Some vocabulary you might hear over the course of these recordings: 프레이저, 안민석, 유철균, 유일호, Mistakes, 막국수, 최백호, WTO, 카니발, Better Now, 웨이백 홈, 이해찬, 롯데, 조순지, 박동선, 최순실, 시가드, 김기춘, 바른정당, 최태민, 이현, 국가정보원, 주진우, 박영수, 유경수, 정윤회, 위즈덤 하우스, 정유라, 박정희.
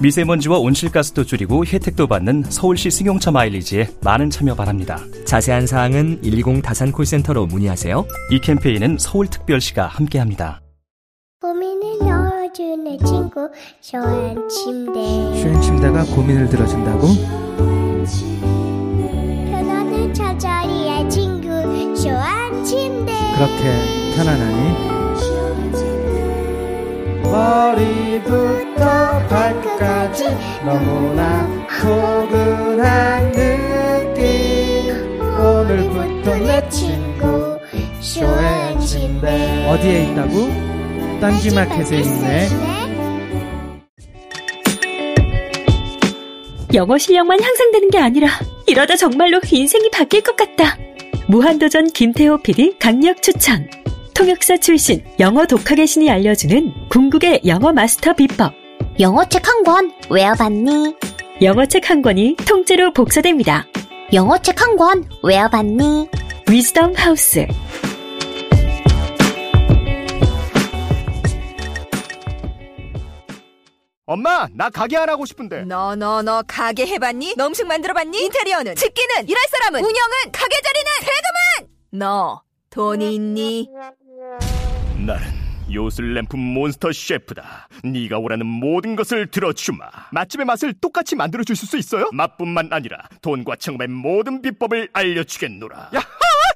미세먼지와 온실가스도 줄이고 혜택도 받는 서울시 승용차 마일리지에 많은 참여 바랍니다. 자세한 사항은 120 다산 콜센터로 문의하세요. 이 캠페인은 서울특별시가 함께합니다. 고민을 넣어준 내 친구 슈앤 침대. 슈앤 침대가 고민을 들어준다고? 편안한 저자리의 친구 슈앤 침대. 그렇게 편안하니? 머리부터 발끝까지 너무나 포근한 느낌. 오늘부터 내 친구 쇼앤 침대. 어디에 있다고? 딴지마켓에 있네. 영어 실력만 향상되는 게 아니라 이러다 정말로 인생이 바뀔 것 같다. 무한도전 김태호 PD 강력 추천. 통역사 출신 영어 독학의 신이 알려주는 궁극의 영어 마스터 비법. 영어책 한 권 외워봤니? 영어책 한 권이 통째로 복사됩니다. 영어책 한 권 외워봤니? 위즈덤 하우스. 엄마, 나 가게 안 하고 싶은데. 너 가게 해봤니? 너 음식 만들어봤니? 인테리어는? 집기는? 일할 사람은? 운영은? 가게 자리는? 세금은? 너 돈이 있니? 나는 요술램프 몬스터 셰프다. 네가 오라는 모든 것을 들어주마. 맛집의 맛을 똑같이 만들어주실 수 있어요? 맛뿐만 아니라 돈과 창업의 모든 비법을 알려주겠노라. 야하!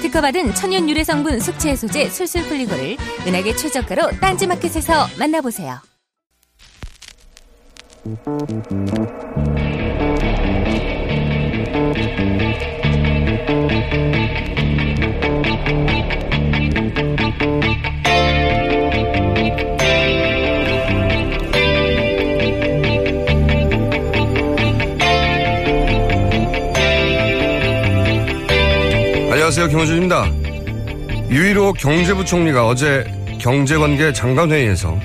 특허받은 천연 유래 성분 숙취 해소제 술술 풀리고를 은하계 최저가로 딴지마켓에서 만나보세요. 안녕하세요, 김호준입니다. 유일호 경제부총리가 어제 경제관계 장관회의에서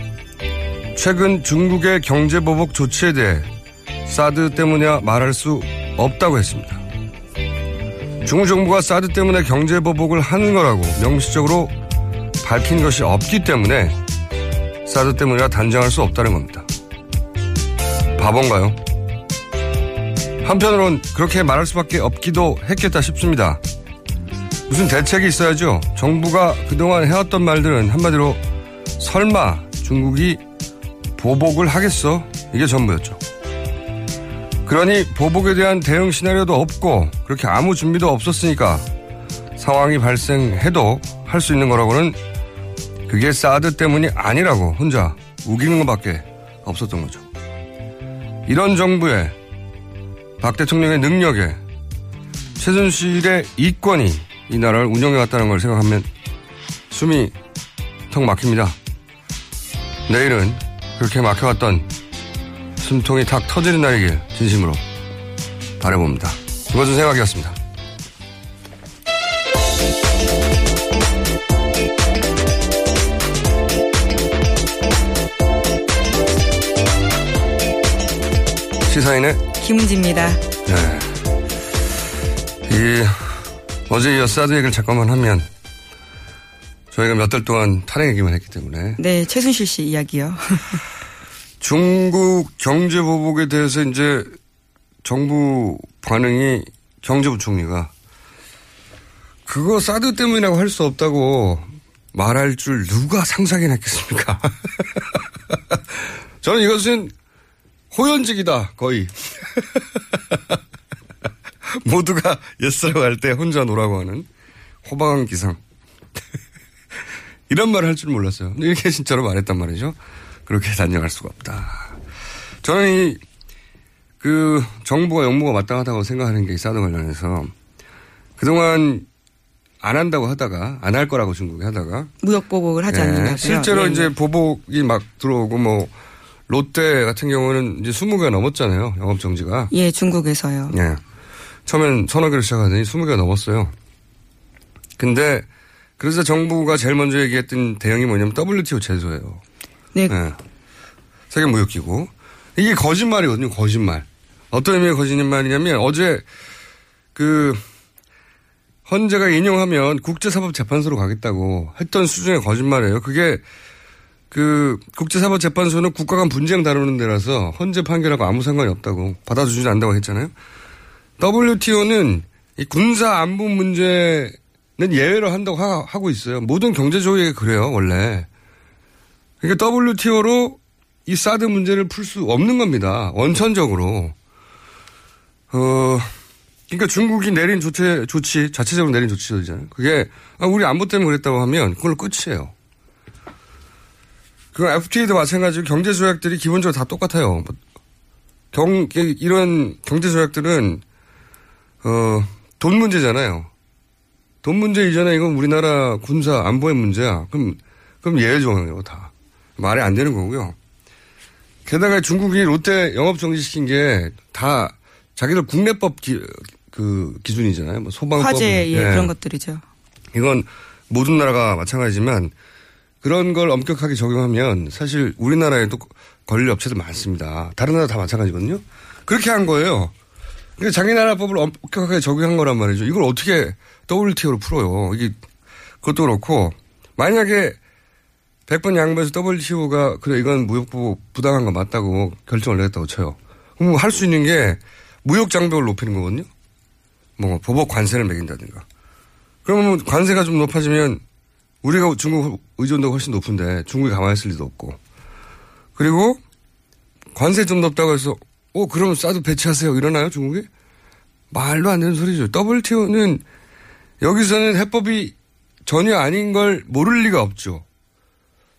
최근 중국의 경제보복 조치에 대해 사드 때문이야 말할 수 없다고 했습니다. 중국 정부가 사드 때문에 경제보복을 하는 거라고 명시적으로 밝힌 것이 없기 때문에 사드 때문이라 단정할 수 없다는 겁니다. 바본가요? 한편으론 그렇게 말할 수밖에 없기도 했겠다 싶습니다. 무슨 대책이 있어야죠. 정부가 그동안 해왔던 말들은 한마디로 설마 중국이 보복을 하겠어? 이게 전부였죠. 그러니 보복에 대한 대응 시나리오도 없고 그렇게 아무 준비도 없었으니까 상황이 발생해도 할 수 있는 거라고는 그게 사드 때문이 아니라고 혼자 우기는 것밖에 없었던 거죠. 이런 정부의 박 대통령의 능력에 최순실의 이권이 이 나라를 운영해왔다는 걸 생각하면 숨이 턱 막힙니다. 내일은 그렇게 막혀왔던 숨통이 탁 터지는 날이길 진심으로 바라봅니다. 그것은 생각이었습니다. 시사인의 김은지입니다. 네. 어제 이어 사드 얘기를 잠깐만 하면 저희가 몇 달 동안 탄핵 얘기만 했기 때문에. 네. 최순실 씨 이야기요. 중국 경제보복에 대해서 이제 정부 반응이 경제부총리가 그거 사드 때문이라고 할 수 없다고 말할 줄 누가 상상이나 했겠습니까? 저는 이것은 호연직이다 거의. 모두가 예스라고 할 때 혼자 노라고 하는 호방한 기상. 이런 말을 할 줄 몰랐어요. 이렇게 진짜로 말했단 말이죠. 그렇게 단정할 수가 없다. 저는 이, 정부가 용무가 마땅하다고 생각하는 게 사드 관련해서 그동안 안 한다고 하다가, 안 할 거라고 중국이 하다가. 무역보복을 하지 않는다고요. 실제로 이제 보복이 막 들어오고 뭐, 롯데 같은 경우는 이제 20개가 넘었잖아요. 영업정지가. 예, 중국에서요. 예. 처음엔 1,000여 개를 시작하더니 20개가 넘었어요. 근데, 그래서 정부가 제일 먼저 얘기했던 대응이 뭐냐면 WTO 제소예요. 네. 예. 세계무역기구. 이게 거짓말이거든요, 거짓말. 어떤 의미의 거짓말이냐면 어제 헌재가 인용하면 국제사법재판소로 가겠다고 했던 수준의 거짓말이에요. 그게 국제사법재판소는 국가 간 분쟁 다루는 데라서 헌재 판결하고 아무 상관이 없다고 받아주지 않는다고 했잖아요. WTO는 이 군사 안보 문제는 예외로 한다고 하고 있어요. 모든 경제조약이 그래요, 원래. 그러니까 WTO로 이 사드 문제를 풀 수 없는 겁니다. 원천적으로. 그러니까 중국이 내린 조치, 자체적으로 내린 조치잖아요. 그게, 우리 안보 때문에 그랬다고 하면 그걸로 끝이에요. 그 FTA도 마찬가지로 경제조약들이 기본적으로 다 똑같아요. 이런 경제조약들은, 돈 문제잖아요. 돈 문제 이전에 이건 우리나라 군사 안보의 문제야. 그럼 예외조항이에요, 다. 말이 안 되는 거고요. 게다가 중국이 롯데 영업 정지시킨 게 다 자기들 국내법 기준이잖아요. 뭐 소방법. 화재, 예, 그런 것들이죠. 이건 모든 나라가 마찬가지지만 그런 걸 엄격하게 적용하면 사실 우리나라에도 걸릴 업체들 많습니다. 다른 나라 다 마찬가지거든요. 그렇게 한 거예요. 그러니까 자기 나라 법을 엄격하게 적용한 거란 말이죠. 이걸 어떻게 WTO로 풀어요. 이게 그것도 그렇고 만약에 100번 양보해서 WTO가 그래 이건 무역보복 부당한 거 맞다고 결정을 내렸다고 쳐요. 그럼 할 수 있는 게 무역 장벽을 높이는 거거든요. 뭐 보복 관세를 매긴다든가. 그러면 관세가 좀 높아지면 우리가 중국 의존도가 훨씬 높은데 중국이 가만히 있을 리도 없고. 그리고 관세 좀 높다고 해서 그럼 싸도 배치하세요 이러나요 중국이? 말도 안 되는 소리죠. WTO는 여기서는 해법이 전혀 아닌 걸 모를 리가 없죠.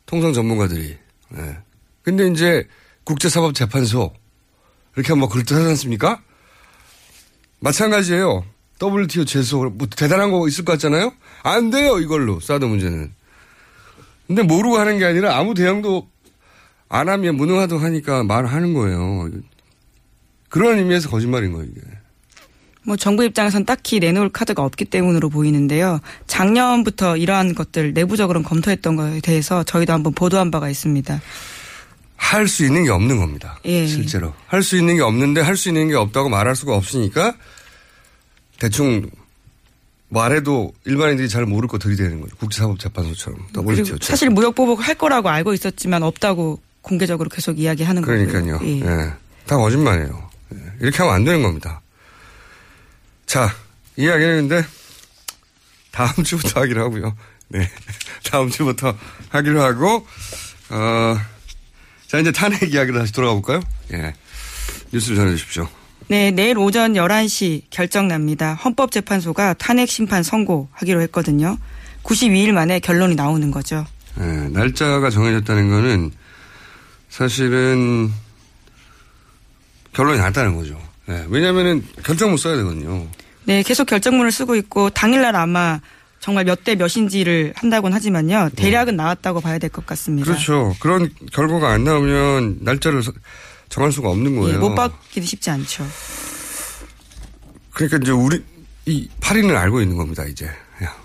통상 전문가들이. 네. 근데 이제 국제사법재판소 이렇게 하면 그럴듯 하지 않습니까? 마찬가지예요. WTO 제소 뭐 대단한 거 있을 것 같잖아요. 안 돼요 이걸로 사드 문제는. 근데 모르고 하는 게 아니라 아무 대응도 안 하면 무능하다고 하니까 말하는 거예요. 그런 의미에서 거짓말인 거예요 이게. 뭐 정부 입장에선 딱히 내놓을 카드가 없기 때문으로 보이는데요. 작년부터 이러한 것들 내부적으로 검토했던 것에 대해서 저희도 한번 보도한 바가 있습니다. 할 수 있는 게 없는 겁니다. 예. 실제로. 할 수 있는 게 없는데 할 수 있는 게 없다고 말할 수가 없으니까 대충 말해도 일반인들이 잘 모를 거 들이대는 거죠. 국제사법재판소처럼. 그리고 사실 무역보복을 할 거라고 알고 있었지만 없다고 공개적으로 계속 이야기하는 거예요. 그러니까요. 예. 예. 다 거짓말이에요. 예. 이렇게 하면 안 되는 겁니다. 자, 이야기했는데 다음 주부터 하기로 하고요. 네, 다음 주부터 하기로 하고 자 이제 탄핵 이야기로 다시 돌아가 볼까요? 예, 뉴스를 전해주십시오. 네, 내일 오전 11시 결정납니다. 헌법재판소가 탄핵 심판 선고하기로 했거든요. 92일 만에 결론이 나오는 거죠. 예, 날짜가 정해졌다는 거는 사실은 결론이 났다는 거죠. 네, 왜냐면은 결정문 써야 되거든요. 네, 계속 결정문을 쓰고 있고 당일날 아마 정말 몇 대 몇인지를 한다곤 하지만요. 대략은 나왔다고 봐야 될 것 같습니다. 그렇죠. 그런 결과가 안 나오면 날짜를 정할 수가 없는 거예요. 네, 못 바뀌기 쉽지 않죠. 그러니까 이제 우리 이 8인을 알고 있는 겁니다. 이제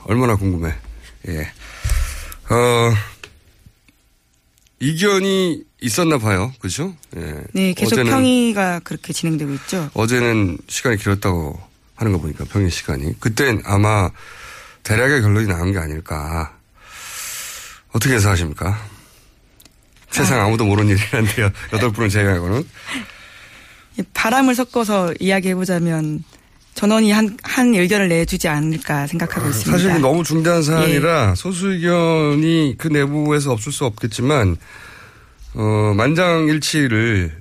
얼마나 궁금해. 예, 이견이 있었나 봐요. 그렇죠? 예. 네. 계속 어제는, 평의가 그렇게 진행되고 있죠. 어제는 시간이 길었다고 하는 거 보니까 평의 시간이. 그땐 아마 대략의 결론이 나온 게 아닐까. 어떻게 예상하십니까? 세상 아무도 모르는 일이긴 한데요. 8분은 제가 알고는. 바람을 섞어서 이야기해보자면 전원이 한 의견을 내주지 않을까 생각하고 있습니다. 사실 너무 중대한 사안이라 예. 소수 의견이 그 내부에서 없을 수 없겠지만 만장일치를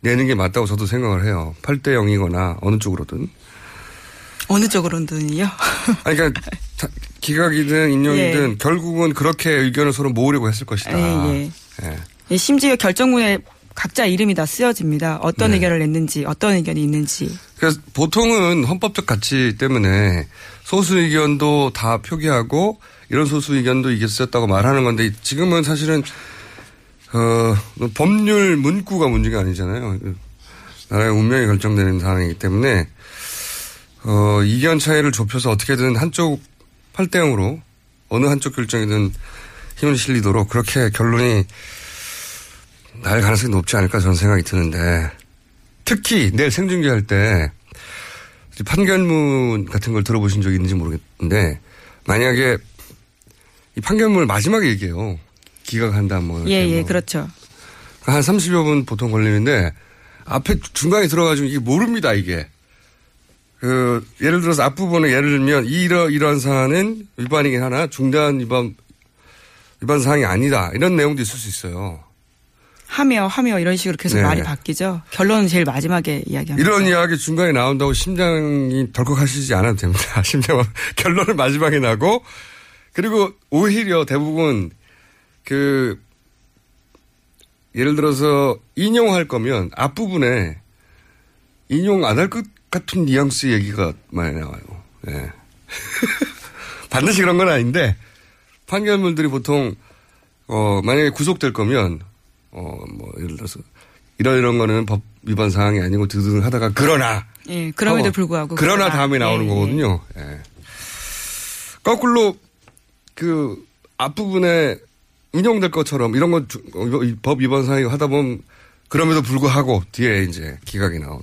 내는 게 맞다고 저도 생각을 해요. 8대 0이거나 어느 쪽으로든. 어느 쪽으로든요. 그러니까 기각이든 인용이든 예. 결국은 그렇게 의견을 서로 모으려고 했을 것이다. 예, 예. 예. 심지어 결정문에 각자 이름이 다 쓰여집니다. 어떤 네. 의견을 냈는지, 어떤 의견이 있는지. 그러니까 보통은 헌법적 가치 때문에 소수 의견도 다 표기하고 이런 소수 의견도 이게 쓰였다고 말하는 건데 지금은 사실은 법률 문구가 문제가 아니잖아요. 나라의 운명이 결정되는 상황이기 때문에 이견 차이를 좁혀서 어떻게든 한쪽 8대0으로 어느 한쪽 결정이든 힘을 실리도록 그렇게 결론이 날 가능성이 높지 않을까 저는 생각이 드는데 특히 내일 생중계할 때 판결문 같은 걸 들어보신 적이 있는지 모르겠는데 만약에 이 판결문을 마지막에 얘기해요. 기각한다 뭐. 예예 예, 그렇죠. 한 30여 분 보통 걸리는데 앞에 중간에 들어가지고 이게 모릅니다 이게. 그 예를 들어서 앞부분에 예를 들면 이러한 사안은 위반이긴 하나 중대한 위반 사항이 아니다 이런 내용도 있을 수 있어요. 하며 이런 식으로 계속 네. 말이 바뀌죠. 결론은 제일 마지막에 이야기합니다. 이런 이야기 중간에 나온다고 심장이 덜컥하시지 않아도 됩니다. 심장 결론은 마지막에 나고 그리고 오히려 대부분 그 예를 들어서 인용할 거면 앞부분에 인용 안 할 것 같은 뉘앙스 얘기가 많이 나와요. 네. 반드시 그런 건 아닌데 판결문들이 보통 만약에 구속될 거면 뭐, 예를 들어서, 이런 거는 법 위반 사항이 아니고 드드득 하다가, 그러나. 예, 그럼에도 불구하고. 그러나 다음에 나오는 예, 거거든요. 예. 예. 거꾸로, 앞부분에 인용될 것처럼, 이런 거, 법 위반 사항이 하다 보면, 그럼에도 불구하고, 뒤에 이제 기각이 나온.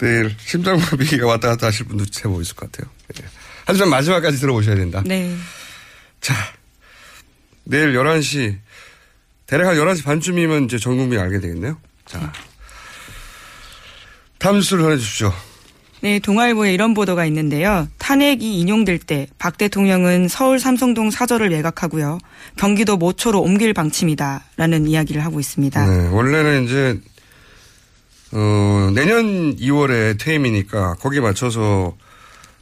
내일 심장마비가 왔다 갔다 하실 분도 제법 있을 것 같아요. 예. 하지만 마지막까지 들어보셔야 된다. 네. 자. 내일 11시, 대략 한 11시 반쯤이면 이제 전 국민이 알게 되겠네요. 자. 다음 뉴스를 전해주십시오. 네, 동아일보에 이런 보도가 있는데요. 탄핵이 인용될 때 박 대통령은 서울 삼성동 사저를 매각하고요. 경기도 모초로 옮길 방침이다라는 이야기를 하고 있습니다. 네, 원래는 이제, 내년 2월에 퇴임이니까 거기에 맞춰서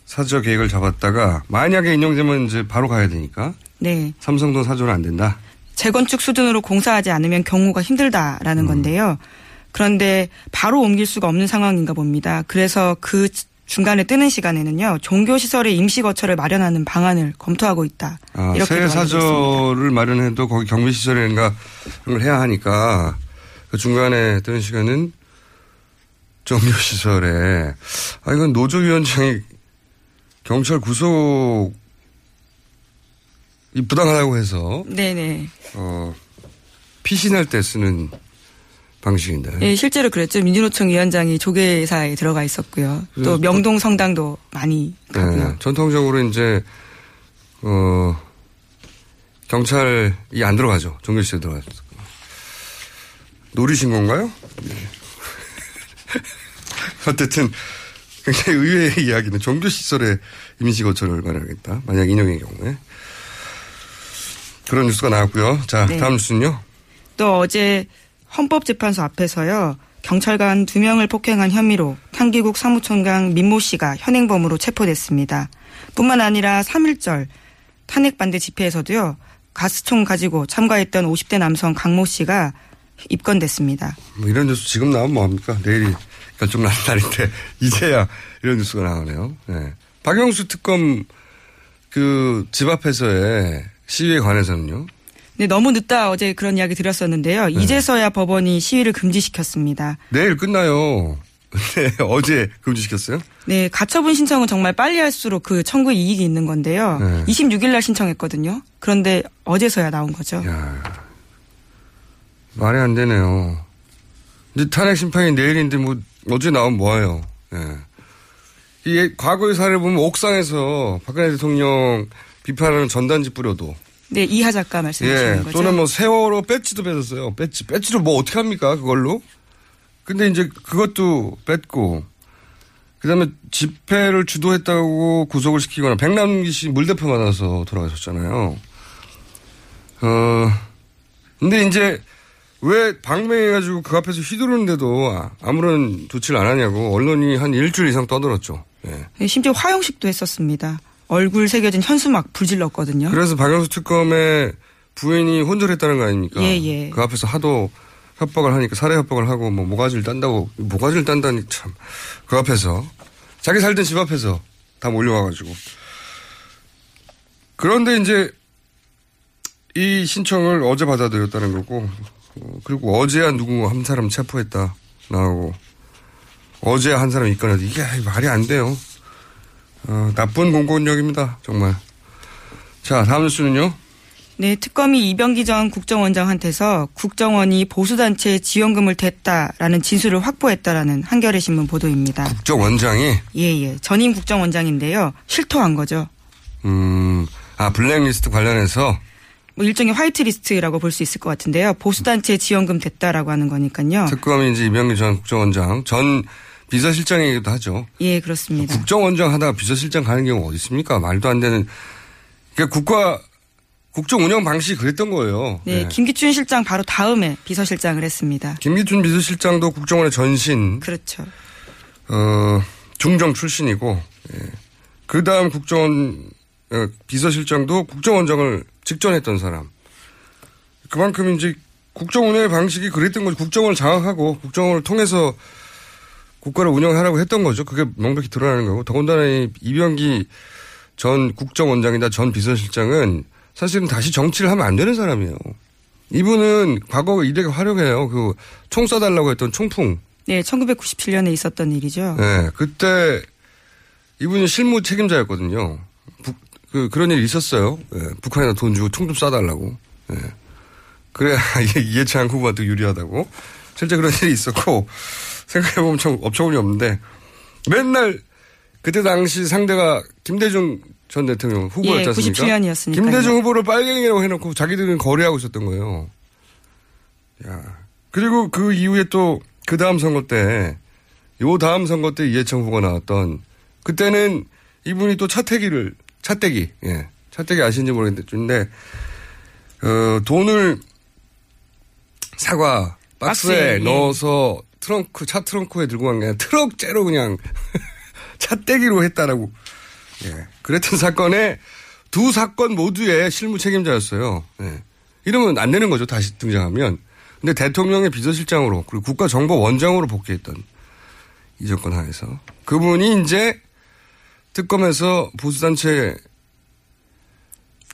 사저 계획을 잡았다가 만약에 인용되면 이제 바로 가야 되니까. 네. 삼성동 사조는 안 된다. 재건축 수준으로 공사하지 않으면 경우가 힘들다라는 건데요. 그런데 바로 옮길 수가 없는 상황인가 봅니다. 그래서 그 중간에 뜨는 시간에는요. 종교시설의 임시거처를 마련하는 방안을 검토하고 있다. 아, 이렇게 새 사조를 마련해도 거기 경비시설인가 그런 걸 해야 하니까 그 중간에 뜨는 시간은 종교시설에 이건 노조위원장이 경찰 구속 이 부당하다고 해서 네네. 피신할 때 쓰는 방식인데. 네, 실제로 그랬죠. 민주노총 위원장이 조계사에 들어가 있었고요. 또 명동 성당도 많이 가고요. 네, 전통적으로 이제 경찰이 안 들어가죠. 종교시설에 들어가죠. 노리신 건가요? 네. 어쨌든 굉장히 의외의 이야기는 종교시설에 임시거처를 마련하겠다. 만약 인용의 경우에. 그런 뉴스가 나왔고요. 자, 네. 다음 뉴스는요. 또 어제 헌법재판소 앞에서요. 경찰관 2명을 폭행한 혐의로 향기국 사무총장 민모 씨가 현행범으로 체포됐습니다. 뿐만 아니라 3.1절 탄핵반대 집회에서도요. 가스총 가지고 참가했던 50대 남성 강모 씨가 입건됐습니다. 뭐 이런 뉴스 지금 나오면 뭐합니까? 내일이 결정 난 날인데 이제야 이런 뉴스가 나오네요. 네. 박영수 특검 집 앞에서의 시위에 관해서는요? 네, 너무 늦다 어제 그런 이야기 드렸었는데요. 네. 이제서야 법원이 시위를 금지시켰습니다. 내일 끝나요. 네, 어제 금지시켰어요? 네, 가처분 신청은 정말 빨리 할수록 그 청구의 이익이 있는 건데요. 네. 26일 날 신청했거든요. 그런데 어제서야 나온 거죠. 야, 말이 안 되네요. 이제 탄핵 심판이 내일인데 뭐 어제 나오면 뭐예요. 네. 이 과거의 사례를 보면 옥상에서 박근혜 대통령 비판하는 전단지 뿌려도. 네, 이하 작가 말씀하시는 예, 거죠. 또는 뭐 세월호 배지도 뺏었어요. 배지로 뭐 어떻게 합니까 그걸로. 근데 이제 그것도 뺏고. 그다음에 집회를 주도했다고 구속을 시키거나 백남기 씨 물대포 맞아서 돌아가셨잖아요. 근데 이제 왜 방맹해가지고 그 앞에서 휘두르는데도 아무런 조치를 안 하냐고 언론이 한 일주일 이상 떠들었죠. 네. 심지어 화형식도 했었습니다. 얼굴 새겨진 현수막 불질렀거든요. 그래서 박영수 특검의 부인이 혼절했다는 거 아닙니까? 예예. 그 앞에서 하도 협박을 하니까 살해 협박을 하고 뭐 모가지를 딴다고 모가지를 딴다니 참 그 앞에서 자기 살던 집 앞에서 다 몰려와가지고 그런데 이제 이 신청을 어제 받아들였다는 거고 그리고 어제야 누구 한 사람 체포했다 나오고 어제 한 사람 입건해도 이게 말이 안 돼요. 나쁜 공권력입니다. 정말. 자 다음 뉴스는요. 네, 특검이 이병기 전 국정원장한테서 국정원이 보수단체에 지원금을 댔다라는 진술을 확보했다라는 한겨레 신문 보도입니다. 국정원장이? 예. 전임 국정원장인데요. 실토한 거죠. 블랙리스트 관련해서? 뭐 일종의 화이트리스트라고 볼 수 있을 것 같은데요. 보수단체에 지원금 댔다라고 하는 거니까요. 특검이 이제 이병기 전 국정원장, 전 비서실장이기도 하죠. 예, 그렇습니다. 국정원장 하다가 비서실장 가는 경우 어디 있습니까? 말도 안 되는. 그러니까 국정 운영 방식이 그랬던 거예요. 네. 김기춘 실장 바로 다음에 비서실장을 했습니다. 김기춘 비서실장도 국정원의 전신. 그렇죠. 중정 출신이고 예. 그다음 국정원 비서실장도 국정원장을 직전했던 사람. 그만큼 이제 국정 운영의 방식이 그랬던 거죠. 국정원을 장악하고 국정원을 통해서 국가를 운영하라고 했던 거죠. 그게 명백히 드러나는 거고. 더군다나 이병기 전 국정원장이나 전 비서실장은 사실은 다시 정치를 하면 안 되는 사람이에요. 이분은 과거 이력이 화려해요. 그 총 쏴달라고 했던 총풍. 네. 1997년에 있었던 일이죠. 네. 그때 이분이 실무 책임자였거든요. 그런 일이 있었어요. 네, 북한에다 돈 주고 총 좀 쏴달라고. 네. 그래야 이해찬 후보한테 유리하다고. 실제 그런 일이 있었고 생각해보면 참 엄청이 없는데 맨날 그때 당시 상대가 김대중 전 대통령 후보였지 않습니까? 97년이었으니까. 김대중 후보를 빨갱이라고 해놓고 자기들은 거래하고 있었던 거예요. 야. 그리고 그 이후에 또 그 다음 선거 때, 요 다음 선거 때 이해찬 후보가 나왔던 그때는 이분이 또 차떼기 아시는지 모르겠는데, 돈을 사과 박스에 넣어서 차 트렁크에 들고 간 게 아니라 트럭째로 그냥 차떼기로 했다라고. 예. 그랬던 사건에 두 사건 모두의 실무 책임자였어요. 예. 이러면 안 되는 거죠. 다시 등장하면. 근데 대통령의 비서실장으로 그리고 국가정보원장으로 복귀했던 이 정권 하에서 그분이 이제 특검에서 보수단체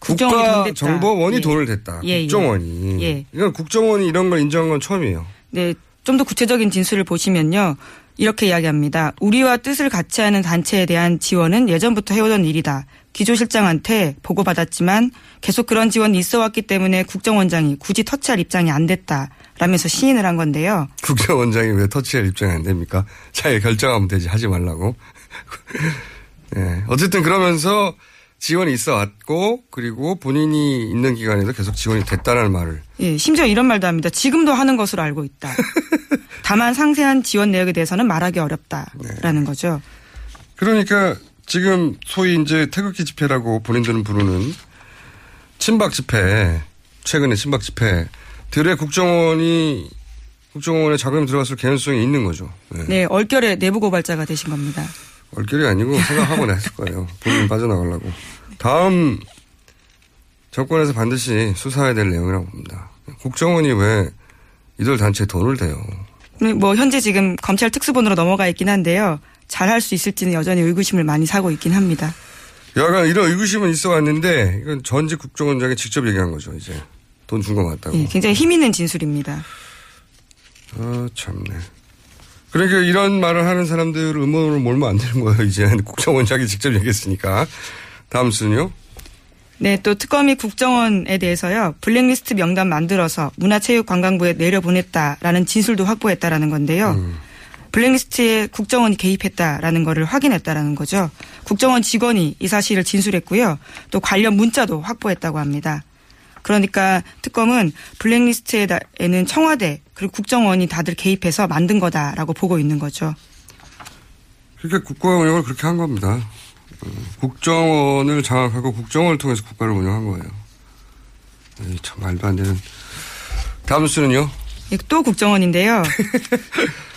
국가정보원이 돈을 댔다. 예. 국정원이. 예. 그러니까 국정원이 이런 걸 인정한 건 처음이에요. 네. 좀 더 구체적인 진술을 보시면요. 이렇게 이야기합니다. 우리와 뜻을 같이 하는 단체에 대한 지원은 예전부터 해오던 일이다. 기조실장한테 보고받았지만 계속 그런 지원이 있어왔기 때문에 국정원장이 굳이 터치할 입장이 안 됐다라면서 시인을 한 건데요. 국정원장이 왜 터치할 입장이 안 됩니까? 차라리 결정하면 되지. 하지 말라고. 네. 어쨌든 그러면서 지원이 있어 왔고 그리고 본인이 있는 기간에도 계속 지원이 됐다는 말을. 예, 심지어 이런 말도 합니다. 지금도 하는 것으로 알고 있다. 다만 상세한 지원 내역에 대해서는 말하기 어렵다라는 네. 거죠. 그러니까 지금 소위 이제 태극기 집회라고 본인들은 부르는 친박 집회, 최근에 친박 집회들의 국정원의 자금이 들어갔을 개연성이 있는 거죠. 네. 네, 얼결에 내부 고발자가 되신 겁니다. 얼결이 아니고 생각하고 냈을 거예요. 본인 빠져나가려고. 다음 정권에서 반드시 수사해야 될 내용이라고 봅니다. 국정원이 왜 이들 단체에 돈을 대요? 뭐 현재 지금 검찰 특수본으로 넘어가 있긴 한데요. 잘할 수 있을지는 여전히 의구심을 많이 사고 있긴 합니다. 약간 이런 의구심은 있어 왔는데 이건 전직 국정원장이 직접 얘기한 거죠. 이제 돈 준 거 맞다고. 네, 굉장히 힘 있는 진술입니다. 아 참네. 그러니까 이런 말을 하는 사람들을 음모론으로 몰면 안 되는 거예요. 이제 국정원장이 직접 얘기했으니까. 다음 순요. 네. 또 특검이 국정원에 대해서요. 블랙리스트 명단 만들어서 문화체육관광부에 내려보냈다라는 진술도 확보했다라는 건데요. 블랙리스트에 국정원이 개입했다라는 거를 확인했다라는 거죠. 국정원 직원이 이 사실을 진술했고요. 또 관련 문자도 확보했다고 합니다. 그러니까 특검은 블랙리스트에는 청와대 그리고 국정원이 다들 개입해서 만든 거다라고 보고 있는 거죠. 그러니까 국가 운영을 그렇게 한 겁니다. 국정원을 장악하고 국정원을 통해서 국가를 운영한 거예요. 참 말도 안 되는. 다음 뉴스는요. 또 국정원인데요.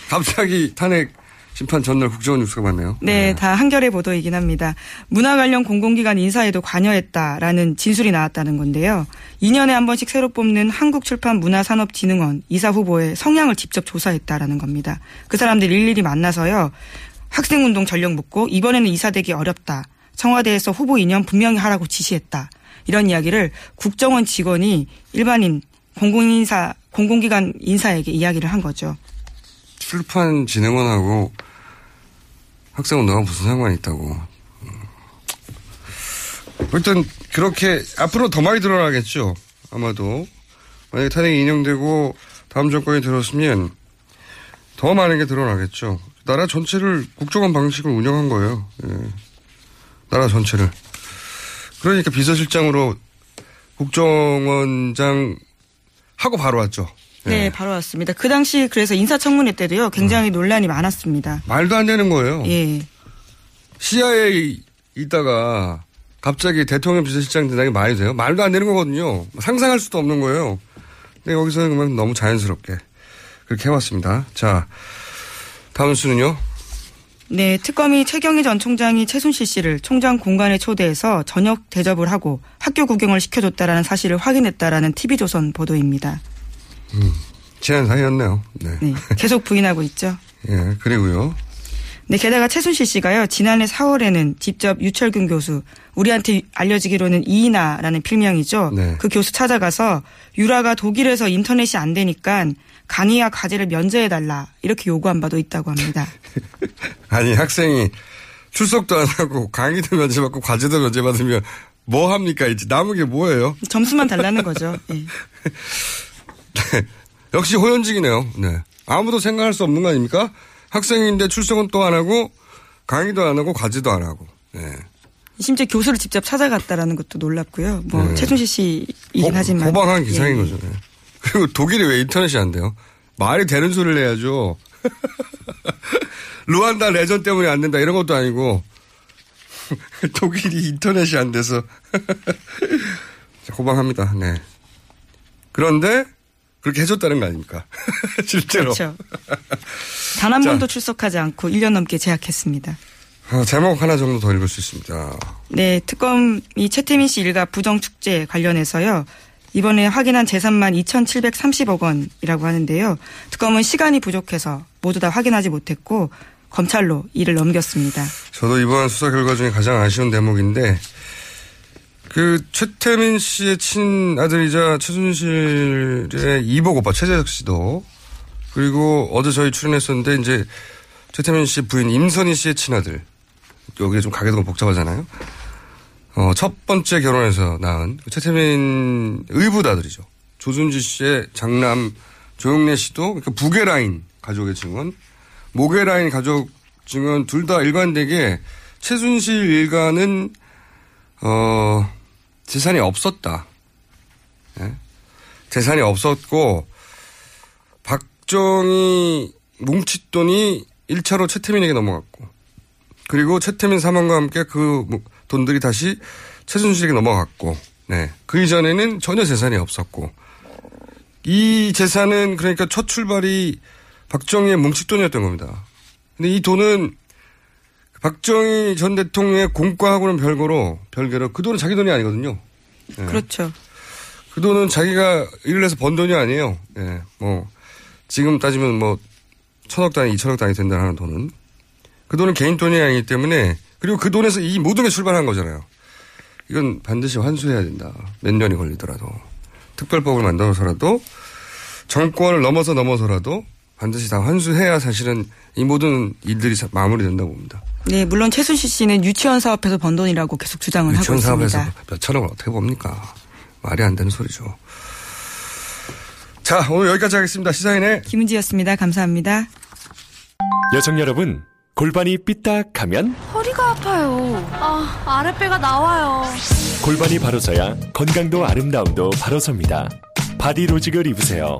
갑자기 탄핵 심판 전날 국정원 뉴스가 많네요. 네, 네. 다 한겨레 보도이긴 합니다. 문화 관련 공공기관 인사에도 관여했다라는 진술이 나왔다는 건데요. 2년에 한 번씩 새로 뽑는 한국출판문화산업진흥원 이사 후보의 성향을 직접 조사했다라는 겁니다. 그 사람들 일일이 만나서요. 학생운동 전력 묻고 이번에는 이사되기 어렵다. 청와대에서 후보 인연 분명히 하라고 지시했다. 이런 이야기를 국정원 직원이 일반인 공공기관 인사에게 이야기를 한 거죠. 출판진흥원하고 학생운동하고 무슨 상관이 있다고. 일단 그렇게 앞으로 더 많이 드러나겠죠. 아마도. 만약에 탄핵이 인용되고 다음 정권이 들었으면 더 많은 게 드러나겠죠. 나라 전체를 국정원 방식으로 운영한 거예요. 예. 나라 전체를. 그러니까 비서실장으로 국정원장 하고 바로 왔죠. 네, 네, 바로 왔습니다. 그 당시 그래서 인사청문회 때도요, 굉장히 논란이 많았습니다. 말도 안 되는 거예요. 예. CIA에 있다가 갑자기 대통령 비서실장 된다는 게 말이 돼요? 말도 안 되는 거거든요. 상상할 수도 없는 거예요. 근데 여기서는 그러면 너무 자연스럽게 그렇게 해왔습니다. 자, 다음 수는요. 네, 특검이 최경희 전 총장이 최순실 씨를 총장 공간에 초대해서 저녁 대접을 하고 학교 구경을 시켜줬다라는 사실을 확인했다라는 TV조선 보도입니다. 지난 사이였네요. 네. 네, 계속 부인하고 있죠. 예, 그리고요. 네, 게다가 최순실 씨가요, 지난해 4월에는 직접 유철균 교수, 우리한테 알려지기로는 이이나라는 필명이죠. 네. 그 교수 찾아가서 유라가 독일에서 인터넷이 안 되니까 강의와 과제를 면제해달라 이렇게 요구한 바도 있다고 합니다. 아니, 학생이 출석도 안 하고 강의도 면제받고 과제도 면제받으면 뭐 합니까? 이제 남은 게 뭐예요? 점수만 달라는 거죠. 네. 역시 호연직이네요. 네. 아무도 생각할 수 없는 거 아닙니까? 학생인데 출석은 또 안 하고 강의도 안 하고 과제도 안 하고. 네. 심지어 교수를 직접 찾아갔다라는 것도 놀랍고요. 뭐 네. 최순실 씨이긴 하지만. 호방한 기상인 예. 거죠. 네. 그리고 독일이 왜 인터넷이 안 돼요? 말이 되는 소리를 해야죠. 루안다 내전 때문에 안 된다 이런 것도 아니고 독일이 인터넷이 안 돼서 호방합니다. 네. 그런데 그렇게 해줬다는 거 아닙니까? 실제로. 그렇죠. 단 한 번도 출석하지 않고 1년 넘게 재학했습니다. 제목 하나 정도 더 읽을 수 있습니다. 네, 특검이 최태민 씨 일가 부정축제 관련해서요. 이번에 확인한 재산만 2,730억 원이라고 하는데요. 특검은 시간이 부족해서 모두 다 확인하지 못했고 검찰로 일을 넘겼습니다. 저도 이번 수사 결과 중에 가장 아쉬운 대목인데 그 최태민 씨의 친아들이자 최순실의 이복 오빠 최재석 씨도 그리고 어제 저희 출연했었는데 이제 최태민 씨 부인 임선희 씨의 친아들 여기에 좀 가게도가 복잡하잖아요. 첫 번째 결혼에서 낳은 최태민 의붓아들이죠. 조순지 씨의 장남 조영래 씨도 그러니까 북의 라인 가족의 증언 목의 라인 가족 증언 둘 다 일관되게 최순실 일가는 재산이 없었다. 네? 재산이 없었고 박정희 뭉칫돈이 1차로 최태민에게 넘어갔고 그리고 최태민 사망과 함께 그 돈들이 다시 최순실에게 넘어갔고 네. 그 이전에는 전혀 재산이 없었고 이 재산은 그러니까 첫 출발이 박정희의 뭉칫돈이었던 겁니다. 근데 이 돈은 박정희 전 대통령의 공과하고는 별개로 그 돈은 자기 돈이 아니거든요. 네. 그렇죠. 그 돈은 자기가 일을 해서 번 돈이 아니에요. 네. 뭐 지금 따지면 뭐 1,000억 단위, 2,000억 단위 된다는 하는 돈은 그 돈은 개인 돈이 아니기 때문에 그리고 그 돈에서 이 모든 게 출발한 거잖아요. 이건 반드시 환수해야 된다. 몇 년이 걸리더라도 특별법을 만들어서라도 정권을 넘어서라도 반드시 다 환수해야 사실은 이 모든 일들이 마무리된다고 봅니다. 네, 물론 최순실 씨는 유치원 사업에서 번 돈이라고 계속 주장을 하고 있습니다. 유치원 사업에서 몇 천억을 어떻게 봅니까? 말이 안 되는 소리죠. 자, 오늘 여기까지 하겠습니다. 시사인의 김은지였습니다. 감사합니다. 여성 여러분, 골반이 삐딱하면 허리가 아파요. 아, 아랫배가 나와요. 골반이 바로서야 건강도 아름다움도 바로섭니다. 바디로직을 입으세요.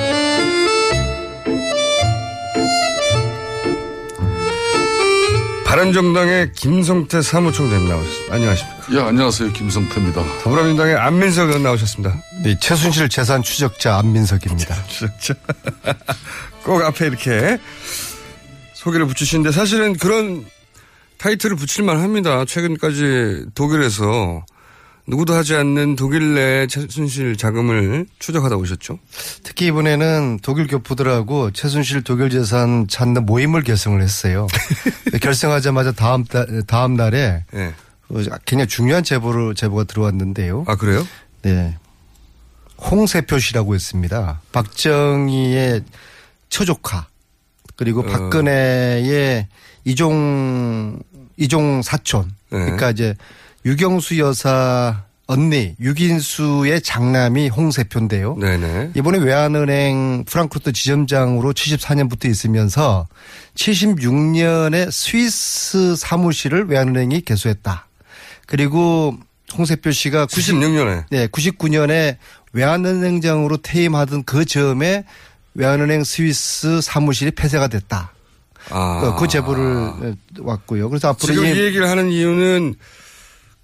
바른정당의 김성태 사무총장님 나오셨습니다. 안녕하십니까? 예, 안녕하세요. 김성태입니다. 더불어민주당의 안민석 의원 나오셨습니다. 네, 최순실 재산 추적자 안민석입니다. 추적자. 꼭 앞에 이렇게 소개를 붙이시는데 사실은 그런 타이틀을 붙일만 합니다. 최근까지 독일에서 누구도 하지 않는 독일 내 최순실 자금을 추적하다 오셨죠. 특히 이번에는 독일 교포들하고 최순실 독일 재산 찾는 모임을 결성을 했어요. 결성하자마자 다음 날에 네. 굉장히 중요한 제보가 들어왔는데요. 아 그래요? 네. 홍세표 씨라고 했습니다. 박정희의 처조카 그리고 박근혜의 이종 사촌. 네. 그러니까 이제. 유경수 여사 언니 유긴수의 장남이 홍세표인데요. 네네. 이번에 외환은행 프랑크푸르트 지점장으로 74년부터 있으면서 76년에 스위스 사무실을 외환은행이 개소했다. 그리고 홍세표 씨가 96년에. 네, 99년에 외환은행장으로 퇴임하던 그 즈음에 외환은행 스위스 사무실이 폐쇄가 됐다. 아. 그 제보를 왔고요. 그래서 앞으로 지금 이 얘기를 하는 이유는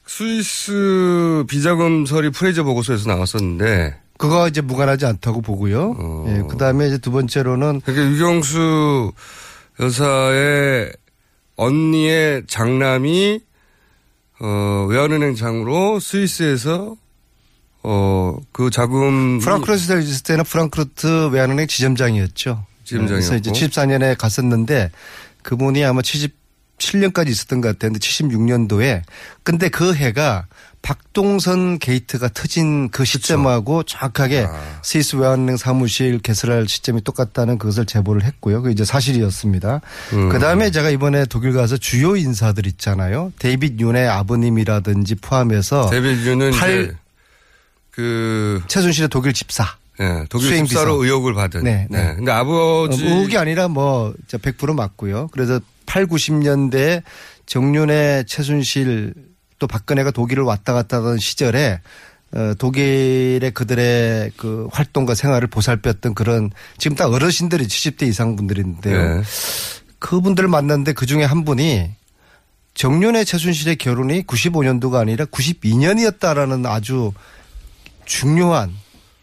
스위스 비자검설이 프레이저 보고서에서 나왔었는데. 그거 이제 무관하지 않다고 보고요. 예, 그 다음에 이제 두 번째로는. 그러니까 유경수 여사의 언니의 장남이, 외환은행장으로 스위스에서, 그 자금. 프랑크푸르트 있을 때는 프랑크푸르트 외환은행 지점장이었죠. 지점장이었죠. 그래서 이제 74년에 갔었는데 그분이 아마 7년까지 있었던 것 같았는데 76년도에 근데 그 해가 박동선 게이트가 터진 그 시점하고 그쵸. 정확하게 스위스 외환은행 사무실 개설할 시점이 똑같다는 그것을 제보를 했고요. 그게 이제 사실이었습니다. 그다음에 제가 이번에 독일 가서 주요 인사들 있잖아요. 데이빗 윤의 아버님이라든지 포함해서 데이빗 윤은 그 최순실의 독일 집사. 네, 독일 집사로 의혹을 받은. 네, 네. 네. 근데 아버지 의혹이 아니라 뭐 100% 맞고요. 그래서 80-90년대 정윤회 최순실 또 박근혜가 독일을 왔다 갔다 하던 시절에 독일의 그들의 그 활동과 생활을 보살폈던 그런 지금 다 어르신들이 70대 이상 분들인데요. 네. 그분들을 만났는데 그중에 한 분이 정윤회 최순실의 결혼이 95년도가 아니라 92년이었다라는 아주 중요한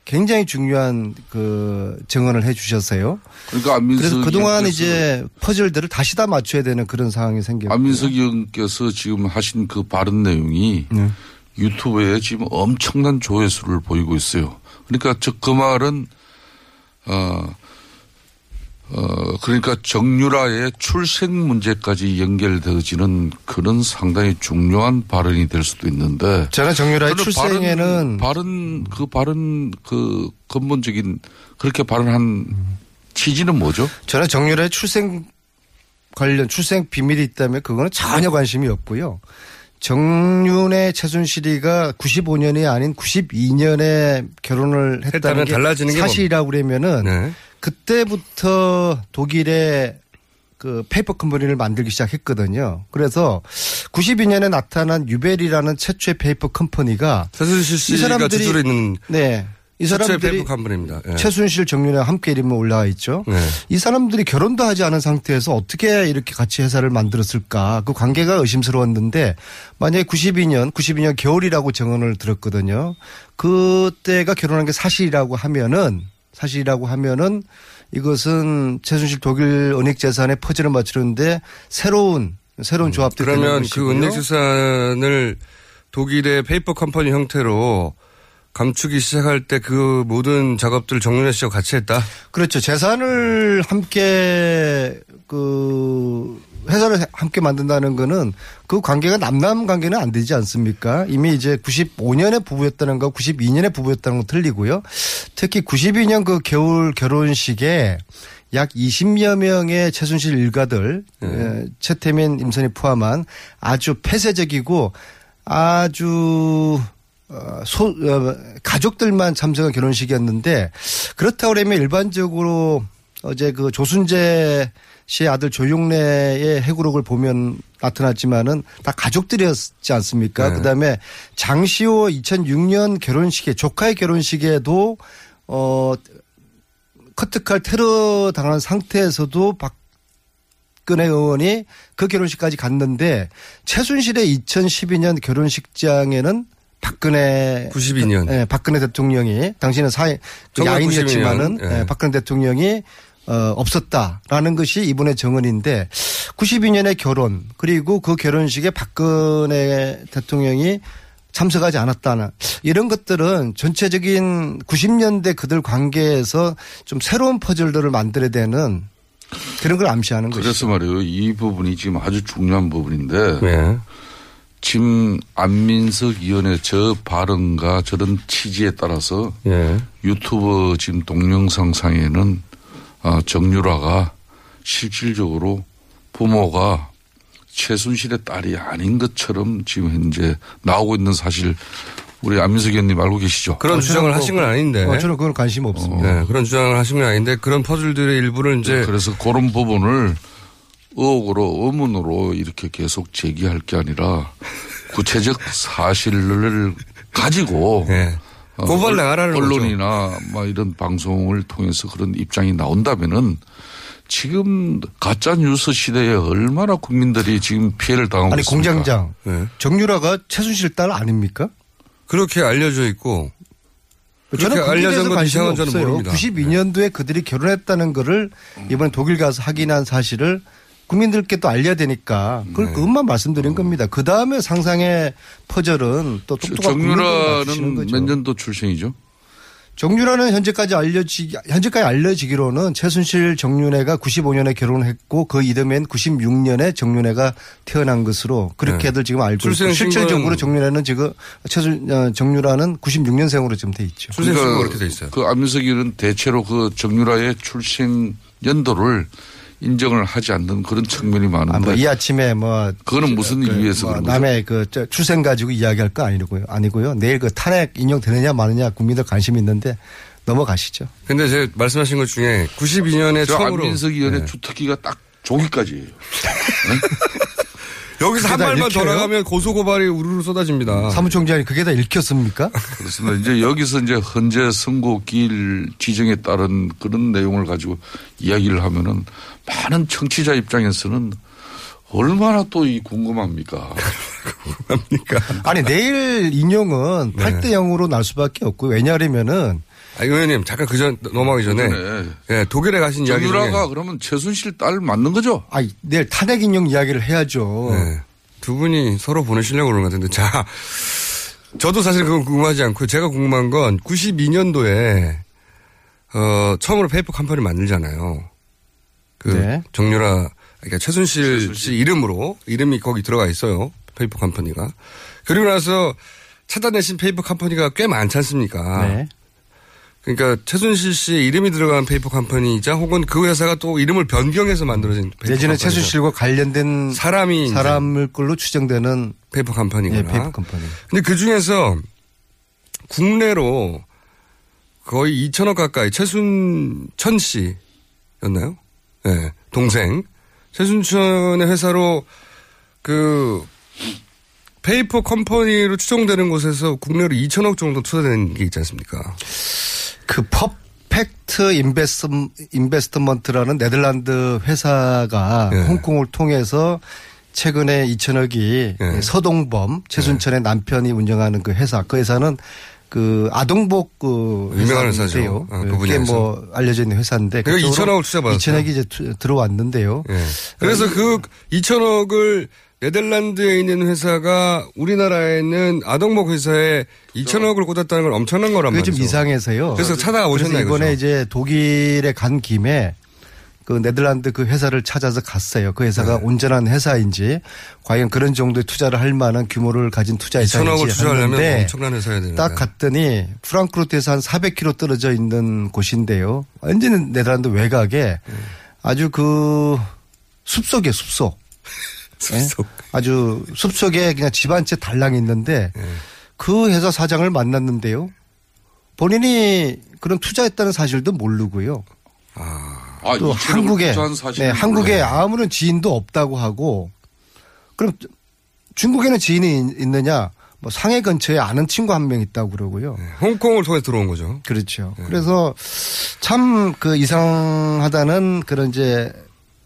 굉장히 중요한 그 증언을 해 주셨어요. 그러니까 안민석 그래서 그동안 이제 퍼즐들을 다시 다 맞춰야 되는 그런 상황이 생겼고 안민석 의원께서 지금 하신 그 발언 내용이 네. 유튜브에 지금 엄청난 조회수를 보이고 있어요. 그러니까 그 말은 그러니까 정유라의 출생 문제까지 연결되어지는 그런 상당히 중요한 발언이 될 수도 있는데. 제가 정유라의 출생에는. 그 근본적인 그렇게 발언한 취지는 뭐죠? 저는 정유라의 출생 관련 출생 비밀이 있다면 그거는 전혀 관심이 없고요. 정윤회 최순실이가 95년이 아닌 92년에 결혼을 했다는 게 달라지는 사실이라고 그러면은 네. 그때부터 독일의 그 페이퍼 컴퍼니를 만들기 시작했거든요. 그래서 92년에 나타난 유벨이라는 최초의 페이퍼 컴퍼니가 최순실 씨가 주주로 있는 네. 이 이 사람들이 예. 최순실 정유라와 함께 이름이 올라와 있죠. 예. 이 사람들이 결혼도 하지 않은 상태에서 어떻게 이렇게 같이 회사를 만들었을까. 그 관계가 의심스러웠는데 만약에 92년 겨울이라고 증언을 들었거든요. 그때가 결혼한 게 사실이라고 하면은 이것은 최순실 독일 은닉 재산에 퍼즐을 맞추는데 새로운 조합들이 그러면 그 은닉 재산을 독일의 페이퍼 컴퍼니 형태로 감추기 시작할 때 그 모든 작업들 정유라 씨와 같이 했다. 그렇죠. 재산을 함께 그 회사를 함께 만든다는 거는 그 관계가 남남 관계는 안 되지 않습니까? 이미 이제 95년에 부부였다는 거 92년에 부부였다는 거 틀리고요. 특히 92년 그 겨울 결혼식에 약 20여 명의 최순실 일가들 최태민, 임선희 포함한 아주 폐쇄적이고 아주 가족들만 참석한 결혼식이었는데 그렇다고 그러면 일반적으로 어제 그 조순재 씨의 아들 조영래의 회고록을 보면 나타났지만은 다 가족들이었지 않습니까? 네. 그다음에 장시호 2006년 결혼식에 조카의 결혼식에도 커트칼 테러 당한 상태에서도 박근혜 의원이 그 결혼식까지 갔는데 최순실의 2012년 결혼식장에는 박근혜 92년 예, 박근혜 대통령이 당시는 야인이었지만은 예. 예, 박근혜 대통령이 없었다라는 것이 이분의 증언인데 92년의 결혼 그리고 그 결혼식에 박근혜 대통령이 참석하지 않았다는 이런 것들은 전체적인 90년대 그들 관계에서 좀 새로운 퍼즐들을 만들어야 되는 그런 걸 암시하는 것이죠. 그래서 말이에요. 이 부분이 지금 아주 중요한 부분인데 네. 지금 안민석 의원의 저 발언과 저런 취지에 따라서 네. 유튜브 지금 동영상상에는 정유라가 실질적으로 부모가 최순실의 딸이 아닌 것처럼 지금 현재 나오고 있는 사실 우리 안민석 의원님 알고 계시죠? 그런 주장을 하신 건 아닌데. 저는 그건 관심 없습니다. 네, 그런 주장을 하신 건 아닌데 그런 퍼즐들의 일부를 이제. 네, 그래서 그런 부분을 의혹으로 의문으로 이렇게 계속 제기할 게 아니라 구체적 사실을 가지고. 네. 고발 나가라는 언론이나 거죠. 막 이런 방송을 통해서 그런 입장이 나온다면은 지금 가짜 뉴스 시대에 얼마나 국민들이 지금 피해를 당하고 있습니까? 아니 공장장 네. 정유라가 최순실 딸 아닙니까? 그렇게 알려져 있고 그렇게 저는 알려진 건 이상한 저는 모릅니다. 92년도에 네. 그들이 결혼했다는 거를 이번에 독일 가서 확인한 사실을 국민들께 또 알려야 되니까 그것만 말씀드린 겁니다. 그 다음에 상상의 퍼즐은 또 똑똑한 정유라는 몇 년도 출생이죠? 정유라는 현재까지 알려지기로는 최순실 정윤회가 95년에 결혼했고 그 이듬해인 96년에 정윤회가 태어난 것으로 그렇게들 네. 지금 알고 있고 실질적으로 정윤회는 지금 정유라는 96년생으로 지금 돼 있죠. 출생신고가 그렇게 돼 있어요. 그 안민석이는 대체로 그 정유라의 출생 연도를 인정을 하지 않는 그런 측면이 많은데. 이 아침에 그거는 무슨 이유에서 그런 거죠? 남의 그 출생 가지고 이야기할 거 아니고요. 내일 그 탄핵 인용되느냐 마느냐 국민들 관심이 있는데 넘어가시죠. 근데 제가 말씀하신 것 중에 92년에 처음으로. 안민석 의원의 네. 주특기가 딱 조기까지예요. 여기서 한 말만 더 나가면 고소고발이 우르르 쏟아집니다. 사무총장이 그게 다 읽혔습니까? 그렇습니다. 이제 여기서 이제 헌재 선고기일 지정에 따른 그런 내용을 가지고 이야기를 하면은 많은 청취자 입장에서는 얼마나 또 이 궁금합니까? 아니, 내일 인용은 8-0으로 날 수밖에 없고 왜냐하면은 아, 의원님, 잠깐 넘어가기 전에. 예, 독일에 가신 이야기. 정유라가 그러면 최순실 딸 맞는 거죠? 아, 내일 탄핵 인용 이야기를 해야죠. 네. 두 분이 서로 보내시려고 그러는 것 같은데. 자, 저도 사실 그건 궁금하지 않고 제가 궁금한 건 92년도에, 처음으로 페이퍼 컴퍼니 만들잖아요. 그, 네. 정유라, 그러니까 최순실 씨 이름으로, 이름이 거기 들어가 있어요. 페이퍼 컴퍼니가. 그리고 나서 차단내신 페이퍼 컴퍼니가 꽤 많지 않습니까? 네. 그러니까 최순실 씨의 이름이 들어간 페이퍼 컴퍼니이자 혹은 그 회사가 또 이름을 변경해서 만들어진 페이퍼 예전에 컴퍼니가. 최순실과 관련된 사람을 걸로 추정되는 페이퍼 컴퍼니구나. 네, 페이퍼 컴퍼니. 근데 그 중에서 국내로 거의 2천억 가까이 최순천 씨였나요? 예. 네, 동생. 최순천의 회사로 그 페이퍼 컴퍼니로 추정되는 곳에서 국내로 2천억 정도 투자된 게 있지 않습니까? 그 퍼펙트 인베스트먼트라는 네덜란드 회사가 네. 홍콩을 통해서 최근에 2,000억이 네. 서동범 최순천의 네. 남편이 운영하는 그 회사, 그 회사는 그 아동복 그 유명한 회사죠. 아, 그 그게 뭐 알려져 있는 회사인데 그 2,000억을 투자받았어요. 2,000억이 이제 들어왔는데요. 네. 그래서 그 2,000억을 네덜란드에 있는 회사가 우리나라에는 아동복 회사에 2,000억을 꽂았다는 건 엄청난 거란 말이죠. 그게 좀 이상해서요. 그래서 찾아가 오셨나요? 이번에 이제 독일에 간 김에 그 네덜란드 그 회사를 찾아서 갔어요. 그 회사가 네. 온전한 회사인지 과연 그런 정도의 투자를 할 만한 규모를 가진 투자 회사인지. 2,000억을 투자하려면 엄청난 회사여야 되는데. 딱 갔더니 프랑크푸르트에서 한 400km 떨어져 있는 곳인데요. 완전히 네덜란드 외곽에 아주 그 숲속이에요. 숲속. 네? 아주 숲속에 그냥 집 한 채 달랑 있는데 그 회사 사장을 만났는데요. 본인이 그런 투자했다는 사실도 모르고요. 또 한국에 아무런 지인도 없다고 하고, 그럼 중국에는 지인이 있느냐? 뭐 상해 근처에 아는 친구 한 명 있다고 그러고요. 네, 홍콩을 통해 들어온 거죠. 그렇죠. 네. 그래서 참 그 이상하다는 그런 이제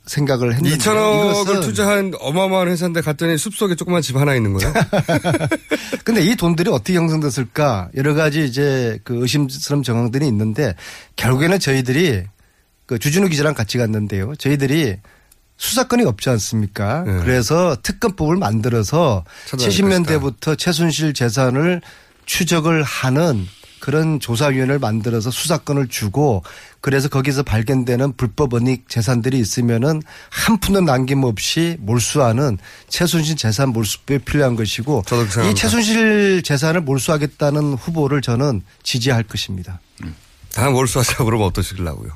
생각을 했는데 2,000억을 투자한 어마어마한 회사인데 갔더니 숲속에 조그만 집 하나 있는 거예요. 그런데 이 돈들이 어떻게 형성됐을까? 여러 가지 이제 그 의심스러운 정황들이 있는데 결국에는 저희들이 그 주진우 기자랑 같이 갔는데요. 저희들이 수사권이 없지 않습니까? 네. 그래서 특검법을 만들어서 70년대부터 최순실 재산을 추적을 하는 그런 조사위원회를 만들어서 수사권을 주고, 그래서 거기서 발견되는 불법 은닉 재산들이 있으면은 한 푼도 남김없이 몰수하는 최순실 재산 몰수법이 필요한 것이고, 이 최순실 재산을 몰수하겠다는 후보를 저는 지지할 것입니다. 다 몰수하자고 그러면 어떠시려고요?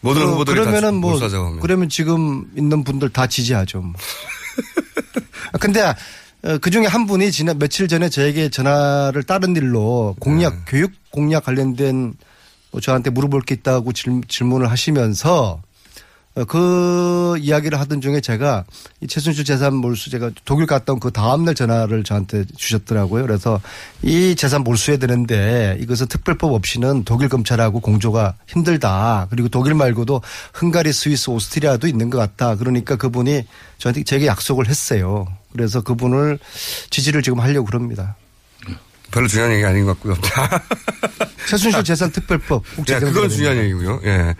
모든 후보들이 그러면은 뭐 그러면 지금 있는 분들 다 지지하죠. 그런데 그 중에 한 분이 지난 며칠 전에 저에게 전화를 다른 일로 공약 교육 공약 관련된 저한테 물어볼 게 있다고 질문을 하시면서 그 이야기를 하던 중에 제가 이 최순실 재산 몰수 제가 독일 갔던 그 다음날 전화를 저한테 주셨더라고요. 그래서 이 재산 몰수해야 되는데 이것은 특별법 없이는 독일 검찰하고 공조가 힘들다. 그리고 독일 말고도 헝가리, 스위스, 오스트리아도 있는 것 같다. 그러니까 그분이 저한테 제게 약속을 했어요. 그래서 그분을 지지를 지금 하려고 그럽니다. 별로 중요한 얘기 아닌 것 같고요. 최순실 재산 특별법. 네, 그건 중요한 얘기고요. 예.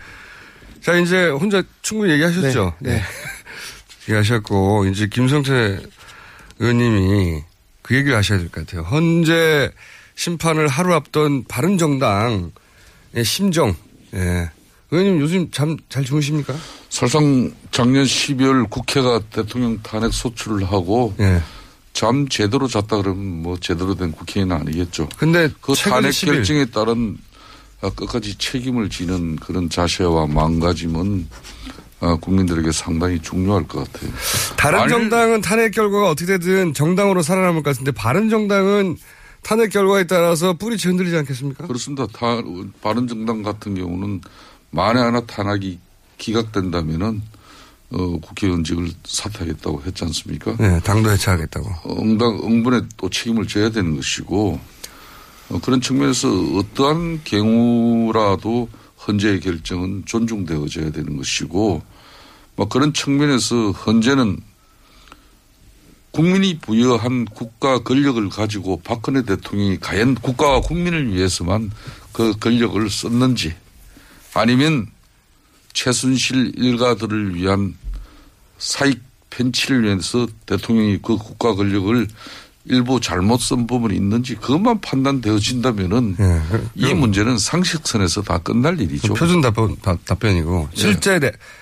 자, 이제 혼자 충분히 얘기하셨죠? 네. 얘기하셨고, 이제 김성태 의원님이 그 얘기를 하셔야 될 것 같아요. 헌재 심판을 하루 앞둔 바른정당의 심정. 예. 의원님 요즘 잠 잘 주무십니까? 설상 작년 12월 국회가 대통령 탄핵 소추를 하고, 예. 잠 제대로 잤다 그러면 뭐 제대로 된 국회의원 아니겠죠. 근데 그 탄핵 결정에 따른 끝까지 책임을 지는 그런 자세와 망가짐은 국민들에게 상당히 중요할 것 같아요. 바른정당은 탄핵 결과가 어떻게 되든 정당으로 살아남을 것 같은데 바른정당은 탄핵 결과에 따라서 뿌리채 흔들리지 않겠습니까? 그렇습니다. 바른정당 같은 경우는 만에 하나 탄핵이 기각된다면은 국회의원직을 사퇴하겠다고 했지 않습니까? 네, 당도 해체하겠다고. 응분에 또 책임을 져야 되는 것이고. 그런 측면에서 어떠한 경우라도 헌재의 결정은 존중되어져야 되는 것이고, 뭐 그런 측면에서 헌재는 국민이 부여한 국가 권력을 가지고 박근혜 대통령이 과연 국가와 국민을 위해서만 그 권력을 썼는지 아니면 최순실 일가들을 위한 사익 편취를 위해서 대통령이 그 국가 권력을 일부 잘못 쓴 부분이 있는지 그것만 판단되어진다면은 예, 이 문제는 상식선에서 다 끝날 일이죠. 표준 답변이고 예. 실제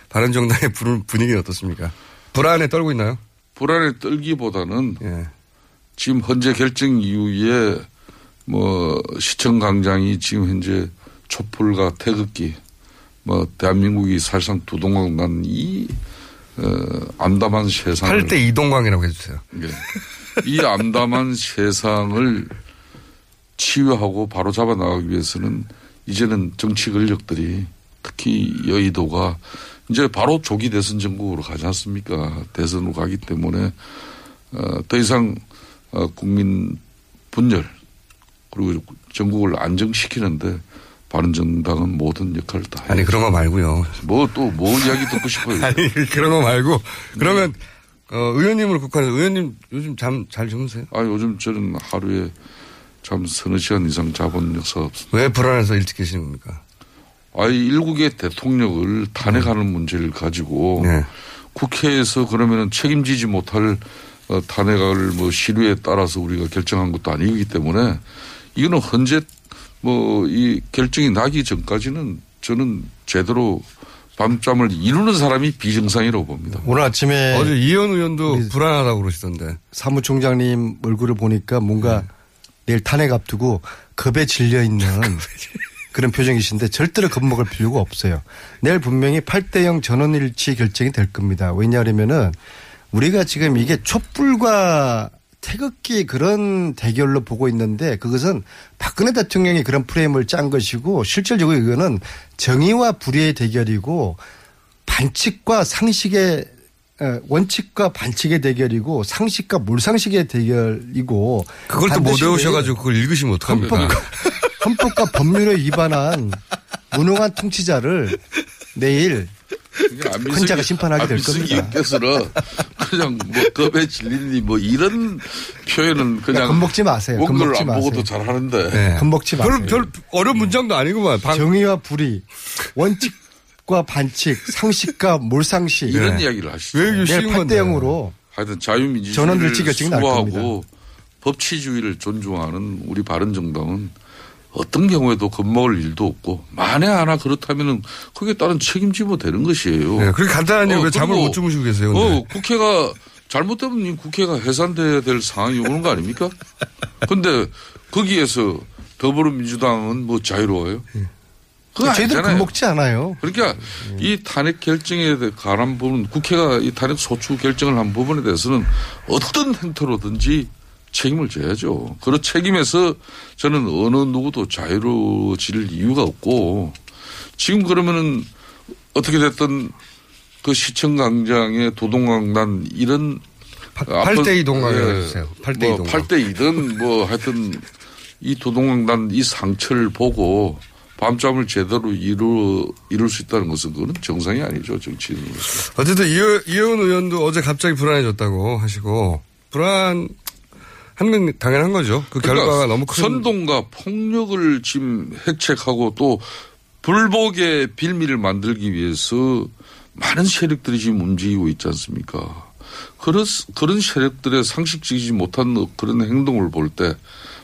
바른정당의 분위기는 어떻습니까? 불안에 떨고 있나요? 불안에 떨기보다는 예. 지금 헌재 결정 이후에 뭐 시청 광장이 지금 현재 촛불과 태극기, 뭐 대한민국이 사실상 두동강 이 암담한 세상을 8대 이동광이라고 해주세요. 예. 이 암담한 세상을 치유하고 바로 잡아 나가기 위해서는 이제는 정치 권력들이 특히 여의도가 이제 바로 조기 대선 전국으로 가지 않습니까? 대선으로 가기 때문에 더 이상 국민 분열 그리고 전국을 안정시키는데 바른정당은 모든 역할을 다 해요. 아니 그런 거 말고요. 뭐 또 뭔 이야기 듣고 싶어요. 아니 그런 거 말고 그러면 의원님으로 국한해서 의원님 요즘 잠 잘 주무세요? 아 요즘 저는 하루에 잠 서너 시간 이상 자본 역사 없습니다. 왜 불안해서 일찍 계시는 겁니까? 아니 일국의 대통령을 탄핵하는 문제를 가지고 네. 국회에서 그러면은 책임지지 못할 탄핵을 뭐 시류에 따라서 우리가 결정한 것도 아니기 때문에 이거는 헌재 뭐 이 결정이 나기 전까지는 저는 제대로 밤잠을 이루는 사람이 비정상이라고 봅니다. 오늘 아침에 어제 이현 의원도 불안하다고 그러시던데 사무총장님 얼굴을 보니까 뭔가 네. 내일 탄핵 앞두고 겁에 질려 있는 그런 표정이신데 절대로 겁먹을 필요가 없어요. 내일 분명히 8대0 전원일치 결정이 될 겁니다. 왜냐하면은 우리가 지금 이게 촛불과 태극기 그런 대결로 보고 있는데 그것은 박근혜 대통령이 그런 프레임을 짠 것이고 실질적으로 이거는 정의와 불의의 대결이고 반칙과 상식의 원칙과 반칙의 대결이고 상식과 몰상식의 대결이고 그걸 또 못 외우셔가지고 그걸 읽으시면 어떡합니까? 헌법과 법률을 위반한 무능한 통치자를 내일 헌재가 심판하게 될 겁니다. 안민석이께서는 그냥 뭐 겁에 질리니 뭐 이런 표현은 그냥 겁먹지 마세요. 원고를 안 보고도 잘하는데. 겁먹지 마세요. 별 어려운 문장도 아니구만. 정의와 불의, 원칙과 반칙, 상식과 몰상식. 이런 이야기를 하시죠. 내일 8대0으로 하여튼 자유민주주의를 수호하고 법치주의를 존중하는 우리 바른정당은 어떤 경우에도 겁먹을 일도 없고 만에 하나 그렇다면은 거기에 따른 책임지면 되는 것이에요. 네, 그렇게 간단하니 왜 잠을 못 주무시고 계세요? 국회가 잘못되면 국회가 해산돼야 될 상황이 오는 거 아닙니까? 그런데 거기에서 더불어민주당은 뭐 자유로워요? 네. 그거 저희들 겁먹지 않아요. 그러니까 이 탄핵 결정에 관한 부분, 국회가 이 탄핵 소추 결정을 한 부분에 대해서는 어떤 행태로든지. 책임을 져야죠. 그런 책임에서 저는 어느 누구도 자유로워질 이유가 없고 지금 그러면은 어떻게 됐든 그 시청광장의 도동강단 이런 8대2 동강이라고 해주세요. 8대2 동강. 8대2든 뭐 하여튼 이 도동강단 이 상처를 보고 밤잠을 제대로 이룰 수 있다는 것은 그건 정상이 아니죠. 정치인으로서. 어쨌든 이현 의원도 어제 갑자기 불안해졌다고 하시고 불안한 건 당연한 거죠. 그 그러니까 결과가 너무 큰. 선동과 폭력을 지금 핵책하고 또 불복의 빌미를 만들기 위해서 많은 세력들이 지금 움직이고 있지 않습니까? 그런 세력들의 상식적이지 못한 그런 행동을 볼 때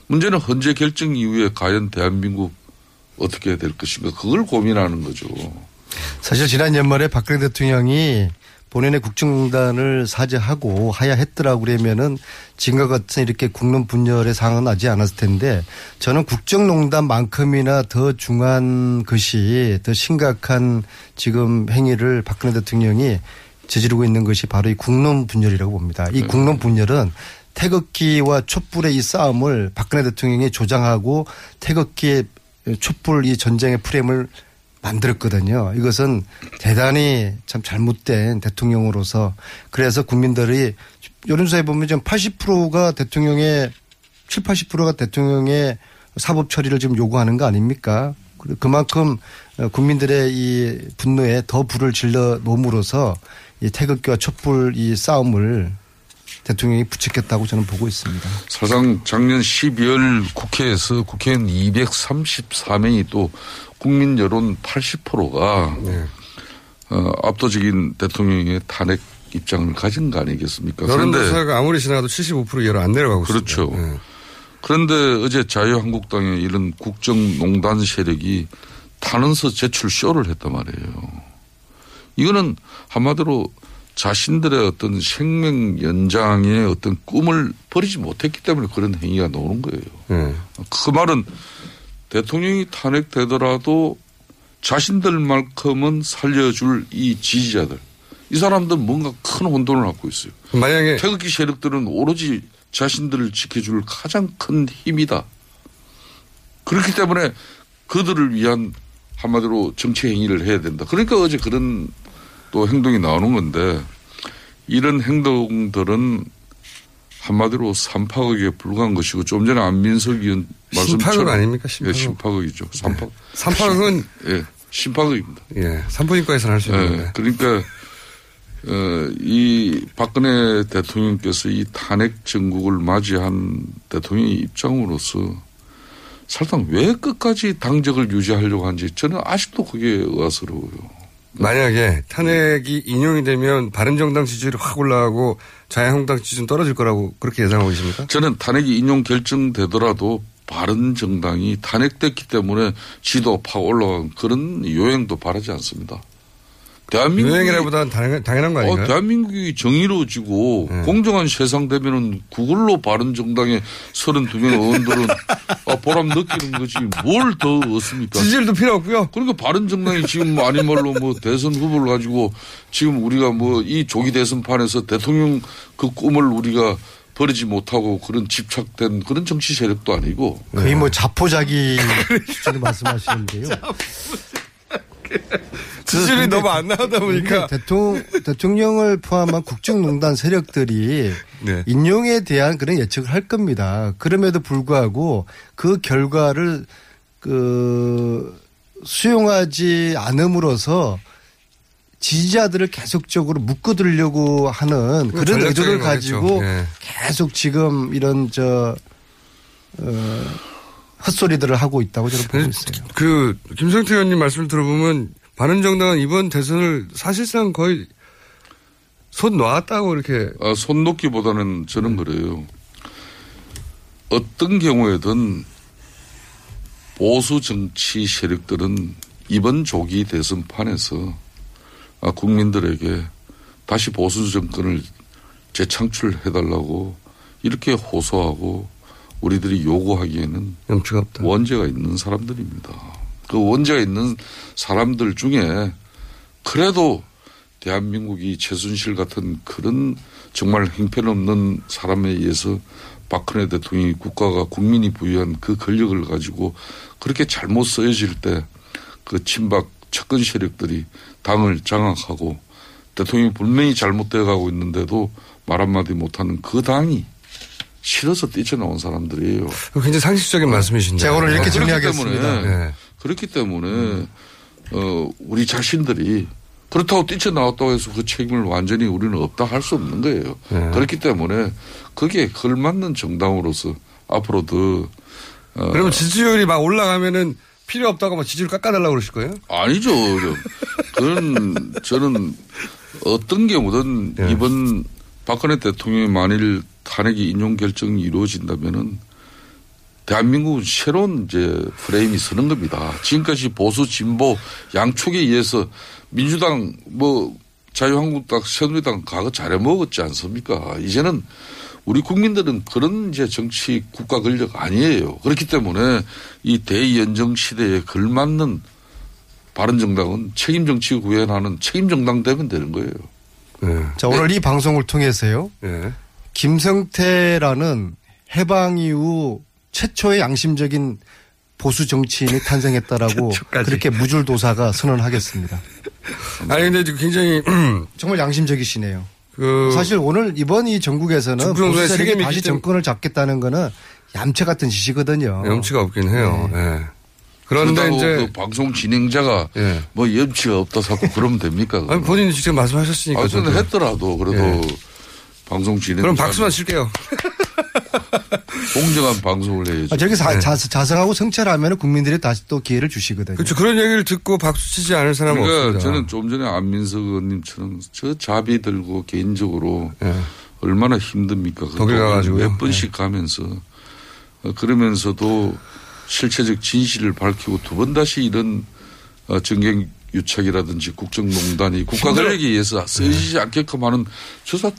문제는 헌재 결정 이후에 과연 대한민국 어떻게 해야 될 것인가 그걸 고민하는 거죠. 사실 지난 연말에 박근혜 대통령이 본인의 국정단을 사죄하고 하야했더라고 그러면은 지금과 같은 이렇게 국론 분열의 상황은 나지 않았을 텐데 저는 국정농단만큼이나 더 중한 것이 더 심각한 지금 행위를 박근혜 대통령이 저지르고 있는 것이 바로 이 국론 분열이라고 봅니다. 이 국론 분열은 태극기와 촛불의 이 싸움을 박근혜 대통령이 조장하고 태극기의 촛불 이 전쟁의 프레임을 만들었거든요. 이것은 대단히 참 잘못된 대통령으로서 그래서 국민들이 여론조사에 보면 지금 80%가 70~80%가 대통령의 사법 처리를 지금 요구하는 거 아닙니까? 그만큼 국민들의 이 분노에 더 불을 질러 놓음으로써 이 태극기와 촛불 이 싸움을 대통령이 부추겼다고 저는 보고 있습니다. 사실상 작년 12월 국회에서 국회의원 234명이 또 국민 여론 80%가 네. 압도적인 대통령의 탄핵 입장을 가진 거 아니겠습니까? 그런데 여론조사가 아무리 지나가도 75% 이하로 안 내려가고 그렇죠. 있습니다. 그렇죠. 네. 그런데 어제 자유한국당의 이런 국정농단 세력이 탄원서 제출 쇼를 했단 말이에요. 이거는 한마디로 자신들의 어떤 생명 연장의 어떤 꿈을 버리지 못했기 때문에 그런 행위가 나오는 거예요. 그 말은 대통령이 탄핵되더라도 자신들만큼은 살려줄 이 지지자들. 이 사람들은 뭔가 큰 혼돈을 갖고 있어요. 만약에 태극기 세력들은 오로지 자신들을 지켜줄 가장 큰 힘이다. 그렇기 때문에 그들을 위한 한마디로 정치 행위를 해야 된다. 그러니까 어제 그런 또 행동이 나오는 건데 이런 행동들은 한마디로 삼파극에 불과한 것이고 좀 전에 안민석 의원 말씀처럼. 심파극 아닙니까? 심파극. 예, 심파극이죠. 삼파극. 삼파극은. 예, 심파극입니다. 예, 산부인과에서는 할 수 있는데. 예, 그러니까 이 박근혜 대통령께서 이 탄핵 정국을 맞이한 대통령의 입장으로서 사실상 왜 끝까지 당적을 유지하려고 하는지 저는 아직도 그게 의아스러워요. 만약에 탄핵이 인용이 되면 바른정당 지지율이 확 올라가고 자유한국당 지지율은 떨어질 거라고 그렇게 예상하고 계십니까? 저는 탄핵이 인용 결정되더라도 바른정당이 탄핵됐기 때문에 지도 파 올라간 그런 요행도 바라지 않습니다. 요행이라기보다는 당연한 거 아닌가요? 대한민국이 정의로워지고 네. 공정한 세상 되면은 그걸로 바른정당의 32명의 의원들은 보람 느끼는 거지 뭘 더 얻습니까? 지지율도 필요 없고요. 그러니까 바른정당이 지금 아닌 말로 뭐 대선 후보를 가지고 지금 우리가 뭐 이 조기 대선판에서 대통령 그 꿈을 우리가 버리지 못하고 그런 집착된 그런 정치 세력도 아니고 거의 뭐 자포자기 지금 말씀하시는데요. 지지율이 너무 안 나오다 보니까 대통령을 포함한 국정농단 세력들이 네. 인용에 대한 그런 예측을 할 겁니다. 그럼에도 불구하고 그 결과를 수용하지 않음으로써 지지자들을 계속적으로 묶어두려고 하는 그런 의도를 가지고 네. 계속 지금 이런 헛소리들을 하고 있다고 저는 보고 있어요. 김성태 의원님 말씀을 들어보면 바른정당은 이번 대선을 사실상 거의 손 놓았다고 이렇게. 손 놓기보다는 저는 그래요. 어떤 경우에든 보수 정치 세력들은 이번 조기 대선판에서 국민들에게 다시 보수 정권을 재창출해달라고 이렇게 호소하고 우리들이 요구하기에는 염치가 없다. 원죄가 있는 사람들입니다. 그 원죄가 있는 사람들 중에 그래도 대한민국이 최순실 같은 그런 정말 형편없는 사람에 의해서 박근혜 대통령이 국가가 국민이 부여한 그 권력을 가지고 그렇게 잘못 쓰여질 때 그 친박 측근 세력들이 당을 장악하고 대통령이 분명히 잘못되어 가고 있는데도 말 한마디 못하는 그 당이 싫어서 뛰쳐나온 사람들이에요. 굉장히 상식적인 말씀이신데. 제가 오늘 이렇게 정리하겠습니다. 그렇기 때문에 우리 자신들이 그렇다고 뛰쳐나왔다고 해서 그 책임을 완전히 우리는 없다 할 수 없는 거예요. 네. 그렇기 때문에 그게 걸맞는 정당으로서 앞으로 더. 그러면 지지율이 막 올라가면은 필요 없다고 막 지지율 깎아달라고 그러실 거예요? 아니죠. 그건 저는 어떤 경우든 네. 이번 박근혜 대통령이 만일 탄핵이 인용 결정이 이루어진다면은 대한민국은 새로운 이제 프레임이 서는 겁니다. 지금까지 보수 진보 양쪽에 의해서 민주당 뭐 자유한국당 새누리당 과거 잘해 먹었지 않습니까? 이제는 우리 국민들은 그런 이제 정치 국가 권력 아니에요. 그렇기 때문에 이 대연정 시대에 걸맞는 바른정당은 책임 정치 구현하는 책임 정당 되면 되는 거예요. 네. 자 오늘 이 방송을 통해서요. 네. 김성태라는 해방 이후 최초의 양심적인 보수 정치인이 탄생했다라고 그렇게 무줄도사가 선언하겠습니다. 아니 근데 지금 굉장히 정말 양심적이시네요. 사실 오늘 이번 이 전국에서는 보수 세력이 다시 정권을 잡겠다는 거는 얌체 같은 짓이거든요. 염치가 없긴 해요. 네. 네. 그런데 이제 그 방송 진행자가 예. 뭐 염치가 없다 자꾸 그러면 됩니까? 아니, 본인이 직접 말씀하셨으니까. 아, 저는 했더라도 그래도 예. 방송 진행. 그럼 박수만 칠게요. 공정한 방송을 해야죠. 저기 자성하고 성찰하면 국민들이 다시 또 기회를 주시거든요. 그렇죠. 그런 얘기를 듣고 박수 치지 않을 사람은 그러니까 없습니다. 저는 좀 전에 안민석 의원님처럼 저 자비 들고 개인적으로 예. 얼마나 힘듭니까? 독일 가가지고 몇 번씩 예. 가면서 그러면서도. 실체적 진실을 밝히고 두 번 다시 이런 정경 유착이라든지 국정농단이 국가 권력에 의해서 쓰여지지 않게끔 하는 저사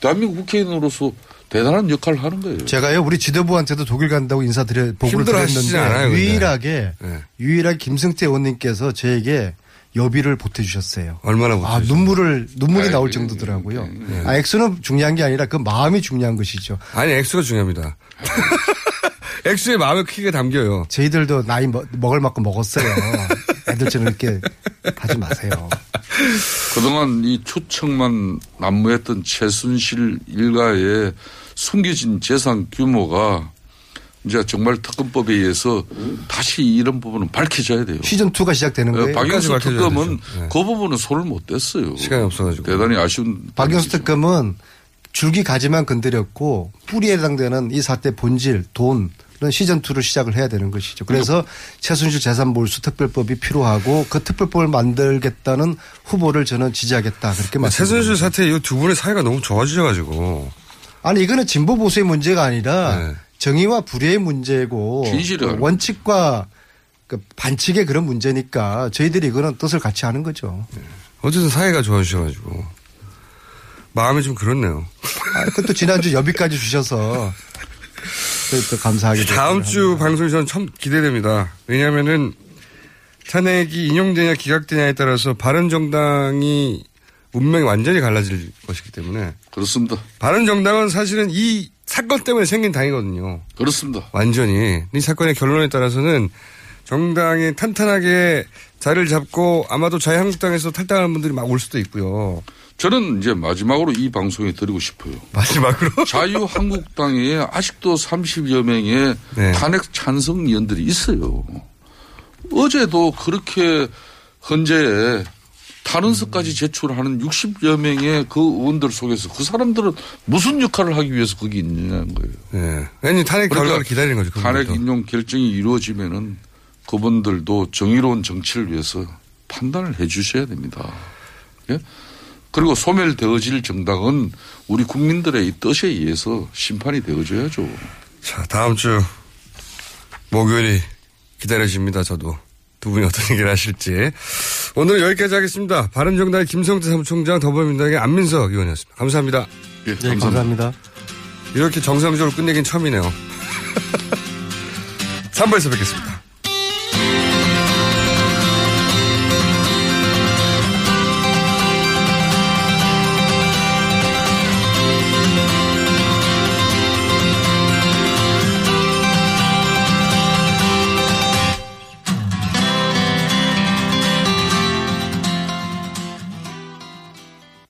대한민국 국회의원으로서 대단한 역할을 하는 거예요. 제가요 우리 지도부한테도 독일 간다고 인사드려 보고를 드렸는데 않아요, 유일하게 김성태 의원님께서 저에게 여비를 보태주셨어요. 얼마나 보태주셨어요? 눈물이 나올 정도더라고요. 액수는 중요한 게 아니라 그 마음이 중요한 것이죠. 아니 액수가 중요합니다. 액수의 마음에 크게 담겨요. 저희들도 나이 먹을 만큼 먹었어요. 애들처럼 이렇게 하지 마세요. 그동안 이 추측만 난무했던 최순실 일가의 숨겨진 재산 규모가 이제 정말 특검법에 의해서 다시 이런 부분은 밝혀져야 돼요. 시즌2가 시작되는 거예요. 박영수 특검은 네. 그 부분은 손을 못 댔어요. 시간이 없어가지고. 대단히 아쉬운. 박영수 특검은 줄기 가지만 건드렸고 뿌리에 해당되는 이 사태 본질, 돈. 시즌2로 시작을 해야 되는 것이죠. 그래서 최순실 재산몰수 특별법이 필요하고 그 특별법을 만들겠다는 후보를 저는 지지하겠다. 그렇게 말씀드립니다. 최순실 사태 이후 두 분의 사이가 너무 좋아지셔가지고. 아니 이거는 진보 보수의 문제가 아니라 네. 정의와 불의의 문제고 진실을. 원칙과 반칙의 그런 문제니까 저희들이 이거는 뜻을 같이 하는 거죠. 네. 어쨌든 사이가 좋아지셔가지고. 마음이 좀 그렇네요. 아, 그것도 지난주 여비까지 주셔서. 또 감사하게 다음 주 방송이 저는 참 기대됩니다. 왜냐하면은 탄핵이 인용되냐 기각되냐에 따라서 바른정당이 운명이 완전히 갈라질 것이기 때문에 그렇습니다. 바른정당은 사실은 이 사건 때문에 생긴 당이거든요. 그렇습니다. 완전히 이 사건의 결론에 따라서는 정당이 탄탄하게 자리를 잡고 아마도 자유한국당에서 탈당하는 분들이 막 올 수도 있고요. 저는 이제 마지막으로 이 방송에 드리고 싶어요. 마지막으로? 자유한국당에 아직도 30여 명의 네. 탄핵 찬성 의원들이 있어요. 어제도 그렇게 헌재에 탄원서까지 제출하는 60여 명의 그 의원들 속에서 그 사람들은 무슨 역할을 하기 위해서 거기 있느냐는 거예요. 네. 아니, 탄핵 결과를 그러니까 기다리는 거죠. 탄핵 인용 결정이 이루어지면은 그분들도 정의로운 정치를 위해서 판단을 해 주셔야 됩니다. 예? 그리고 소멸되어질 정당은 우리 국민들의 뜻에 의해서 심판이 되어줘야죠. 자, 다음 주 목요일이 기다려집니다. 저도 두 분이 어떤 얘기를 하실지. 오늘은 여기까지 하겠습니다. 바른정당의 김성태 사무총장, 더불어민주당의 안민석 의원이었습니다. 감사합니다. 예, 네, 감사합니다. 이렇게 정상적으로 끝내긴 처음이네요. 3부에서 뵙겠습니다.